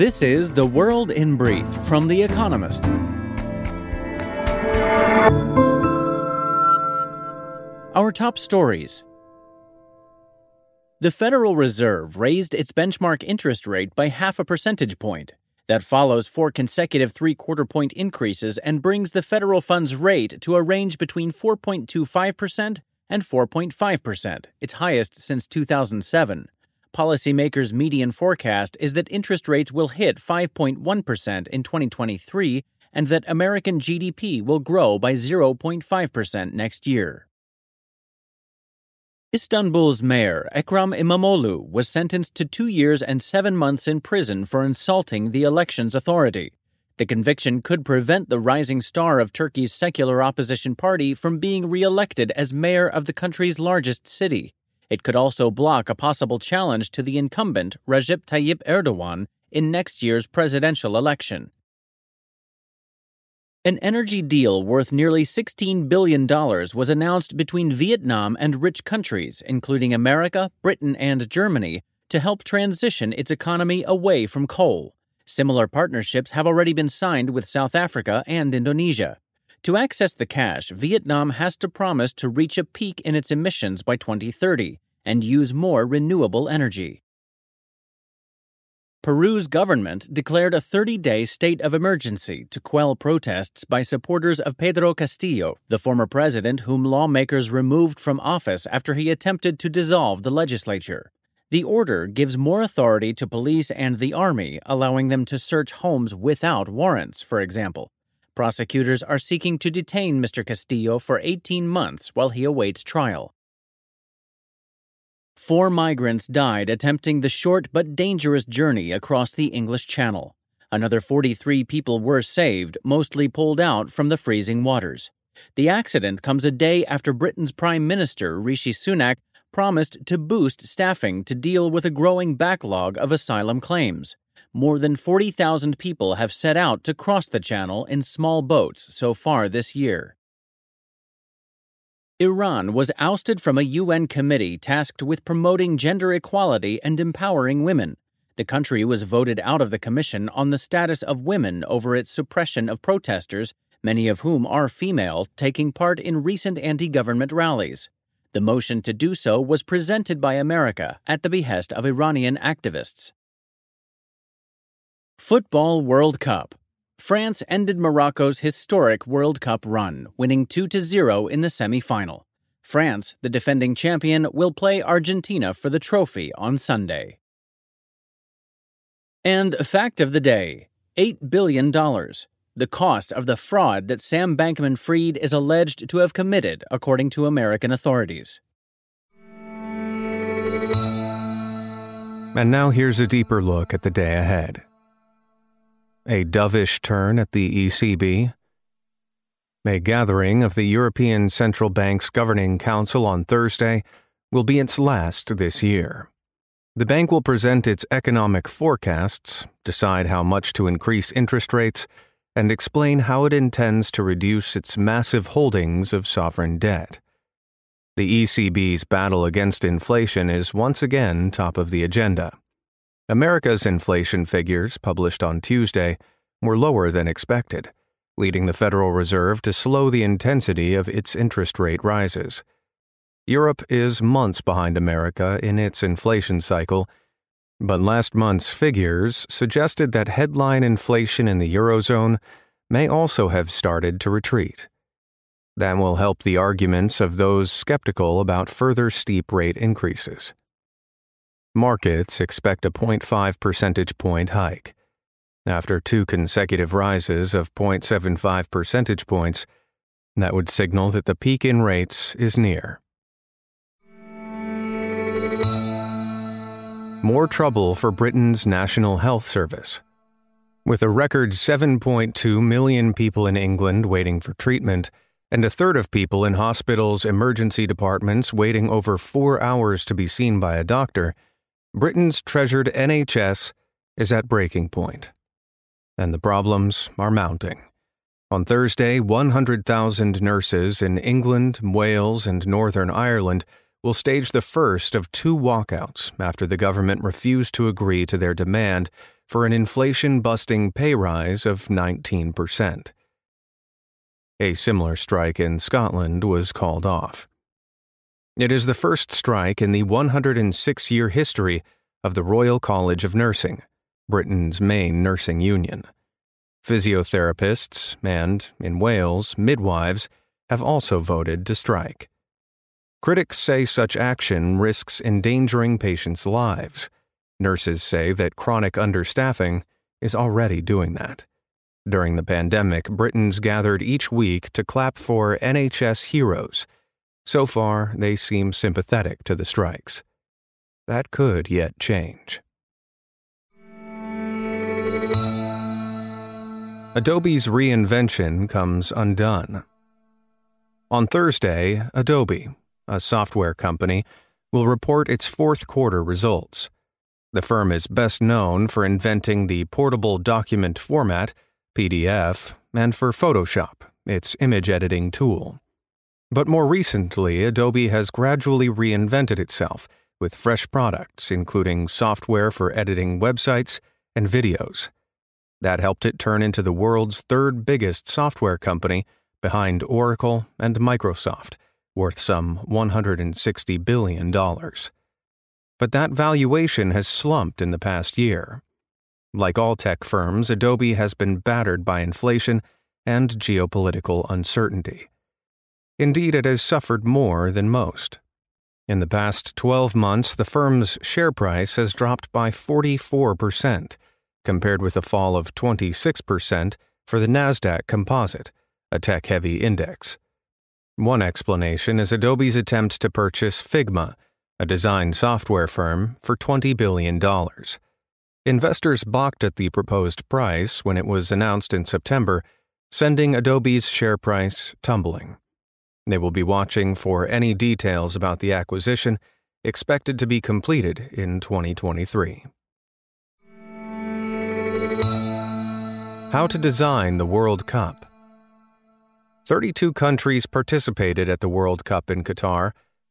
This is The World in Brief from The Economist. Our top stories. The Federal Reserve raised its benchmark interest rate by 0.5 percentage point. That follows 4 consecutive 0.75-point increases and brings the federal funds rate to a range between 4.25% and 4.5%, its highest since 2007. Policymakers' median forecast is that interest rates will hit 5.1% in 2023 and that American GDP will grow by 0.5% next year. Istanbul's mayor, Ekrem İmamoğlu, was sentenced to 2 years and 7 months in prison for insulting the elections authority. The conviction could prevent the rising star of Turkey's secular opposition party from being re-elected as mayor of the country's largest city. It could also block a possible challenge to the incumbent, Recep Tayyip Erdogan, in next year's presidential election. An energy deal worth nearly $16 billion was announced between Vietnam and rich countries, including America, Britain, and Germany, to help transition its economy away from coal. Similar partnerships have already been signed with South Africa and Indonesia. To access the cash, Vietnam has to promise to reach a peak in its emissions by 2030 and use more renewable energy. Peru's government declared a 30-day state of emergency to quell protests by supporters of Pedro Castillo, the former president whom lawmakers removed from office after he attempted to dissolve the legislature. The order gives more authority to police and the army, allowing them to search homes without warrants, for example. Prosecutors are seeking to detain Mr. Castillo for 18 months while he awaits trial. 4 migrants died attempting the short but dangerous journey across the English Channel. Another 43 people were saved, mostly pulled out from the freezing waters. The accident comes a day after Britain's Prime Minister, Rishi Sunak, promised to boost staffing to deal with a growing backlog of asylum claims. More than 40,000 people have set out to cross the channel in small boats so far this year. Iran was ousted from a UN committee tasked with promoting gender equality and empowering women. The country was voted out of the commission on the status of women over its suppression of protesters, many of whom are female, taking part in recent anti-government rallies. The motion to do so was presented by America at the behest of Iranian activists. Football World Cup. France ended Morocco's historic World Cup run, winning 2-0 in the semi-final. France, the defending champion, will play Argentina for the trophy on Sunday. And fact of the day, $8 billion, the cost of the fraud that Sam Bankman Fried is alleged to have committed, according to American authorities. And now here's a deeper look at the day ahead. A dovish turn at the ECB, a gathering of the European Central Bank's Governing Council on Thursday will be its last this year. The bank will present its economic forecasts, decide how much to increase interest rates, and explain how it intends to reduce its massive holdings of sovereign debt. The ECB's battle against inflation is once again top of the agenda. America's inflation figures, published on Tuesday, were lower than expected, leading the Federal Reserve to slow the intensity of its interest rate rises. Europe is months behind America in its inflation cycle, but last month's figures suggested that headline inflation in the Eurozone may also have started to retreat. That will help the arguments of those skeptical about further steep rate increases. Markets expect a 0.5 percentage point hike. After 2 consecutive rises of 0.75 percentage points, that would signal that the peak in rates is near. More trouble for Britain's National Health Service. With a record 7.2 million people in England waiting for treatment, and a third of people in hospitals' emergency departments waiting over 4 hours to be seen by a doctor, Britain's treasured NHS is at breaking point. And the problems are mounting. On Thursday, 100,000 nurses in England, Wales, and Northern Ireland will stage the first of two walkouts after the government refused to agree to their demand for an inflation-busting pay rise of 19%. A similar strike in Scotland was called off. It is the first strike in the 106-year history of the Royal College of Nursing, Britain's main nursing union. Physiotherapists and, in Wales, midwives have also voted to strike. Critics say such action risks endangering patients' lives. Nurses say that chronic understaffing is already doing that. During the pandemic, Britons gathered each week to clap for NHS heroes. So far, they seem sympathetic to the strikes. That could yet change. Adobe's reinvention comes undone. On Thursday, Adobe, a software company, will report its fourth quarter results. The firm is best known for inventing the portable document format, PDF, and for Photoshop, its image editing tool. But more recently, Adobe has gradually reinvented itself with fresh products, including software for editing websites and videos. That helped it turn into the world's third biggest software company behind Oracle and Microsoft, worth some $160 billion. But that valuation has slumped in the past year. Like all tech firms, Adobe has been battered by inflation and geopolitical uncertainty. Indeed, it has suffered more than most. In the past 12 months, the firm's share price has dropped by 44%, compared with a fall of 26% for the Nasdaq Composite, a tech-heavy index. One explanation is Adobe's attempt to purchase Figma, a design software firm, for $20 billion. Investors balked at the proposed price when it was announced in September, sending Adobe's share price tumbling. They will be watching for any details about the acquisition, expected to be completed in 2023. How to design the World Cup. 32 countries participated at the World Cup in Qatar,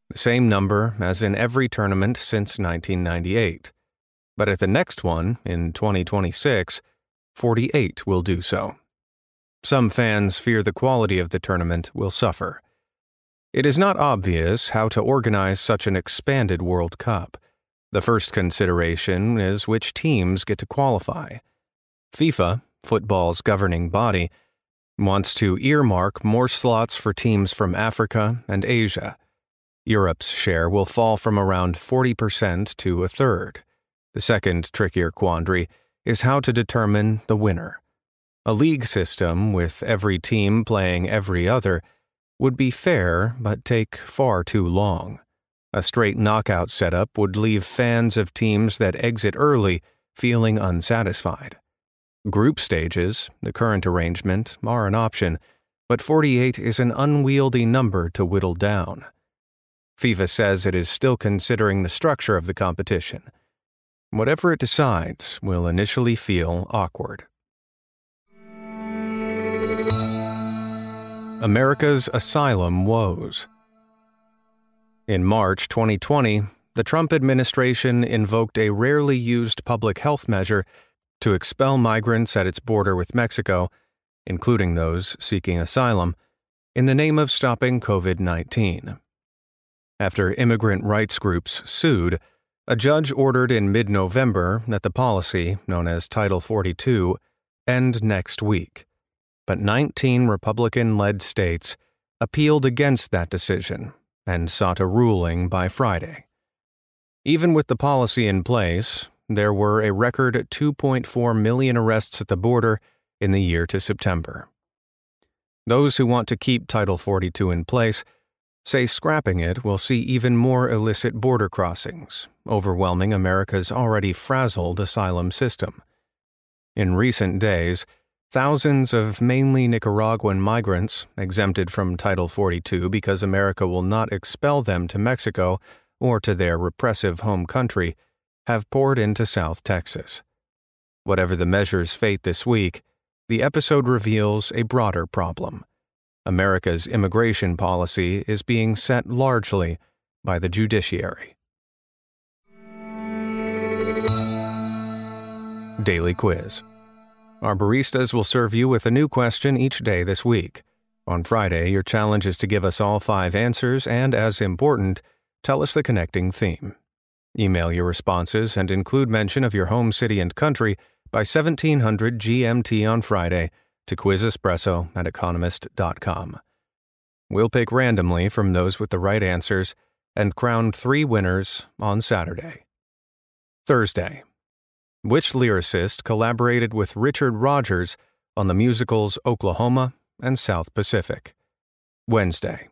the same number as in every tournament since 1998. But at the next one, in 2026, 48 will do so. Some fans fear the quality of the tournament will suffer. It is not obvious how to organize such an expanded World Cup. The first consideration is which teams get to qualify. FIFA, football's governing body, wants to earmark more slots for teams from Africa and Asia. Europe's share will fall from around 40% to a third. The second trickier quandary is how to determine the winner. A league system with every team playing every other would be fair but take far too long. A straight knockout setup would leave fans of teams that exit early feeling unsatisfied. Group stages, the current arrangement, are an option, but 48 is an unwieldy number to whittle down. FIFA says it is still considering the structure of the competition. Whatever it decides will initially feel awkward. America's asylum woes. In March 2020, the Trump administration invoked a rarely used public health measure to expel migrants at its border with Mexico, including those seeking asylum, in the name of stopping COVID-19. After immigrant rights groups sued, a judge ordered in mid-November that the policy, known as Title 42, end next week. But 19 Republican-led states appealed against that decision and sought a ruling by Friday. Even with the policy in place, there were a record 2.4 million arrests at the border in the year to September. Those who want to keep Title 42 in place say scrapping it will see even more illicit border crossings, overwhelming America's already frazzled asylum system. In recent days, thousands of mainly Nicaraguan migrants exempted from Title 42 because America will not expel them to Mexico or to their repressive home country have poured into South Texas. Whatever the measure's fate this week, the episode reveals a broader problem. America's immigration policy is being set largely by the judiciary. Daily Quiz. Our baristas will serve you with a new question each day this week. On Friday, your challenge is to give us all 5 answers and, as important, tell us the connecting theme. Email your responses and include mention of your home city and country by 1700 GMT on Friday to quizespresso@economist.com. We'll pick randomly from those with the right answers and crown 3 winners on Saturday. Thursday. Which lyricist collaborated with Richard Rodgers on the musicals Oklahoma and South Pacific? Wednesday.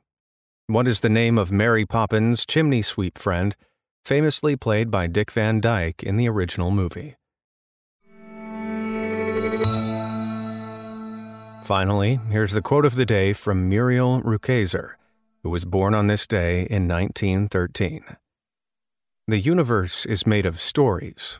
What is the name of Mary Poppins' chimney sweep friend, famously played by Dick Van Dyke in the original movie? Finally, here's the quote of the day from Muriel Rukeyser, who was born on this day in 1913. "The universe is made of stories,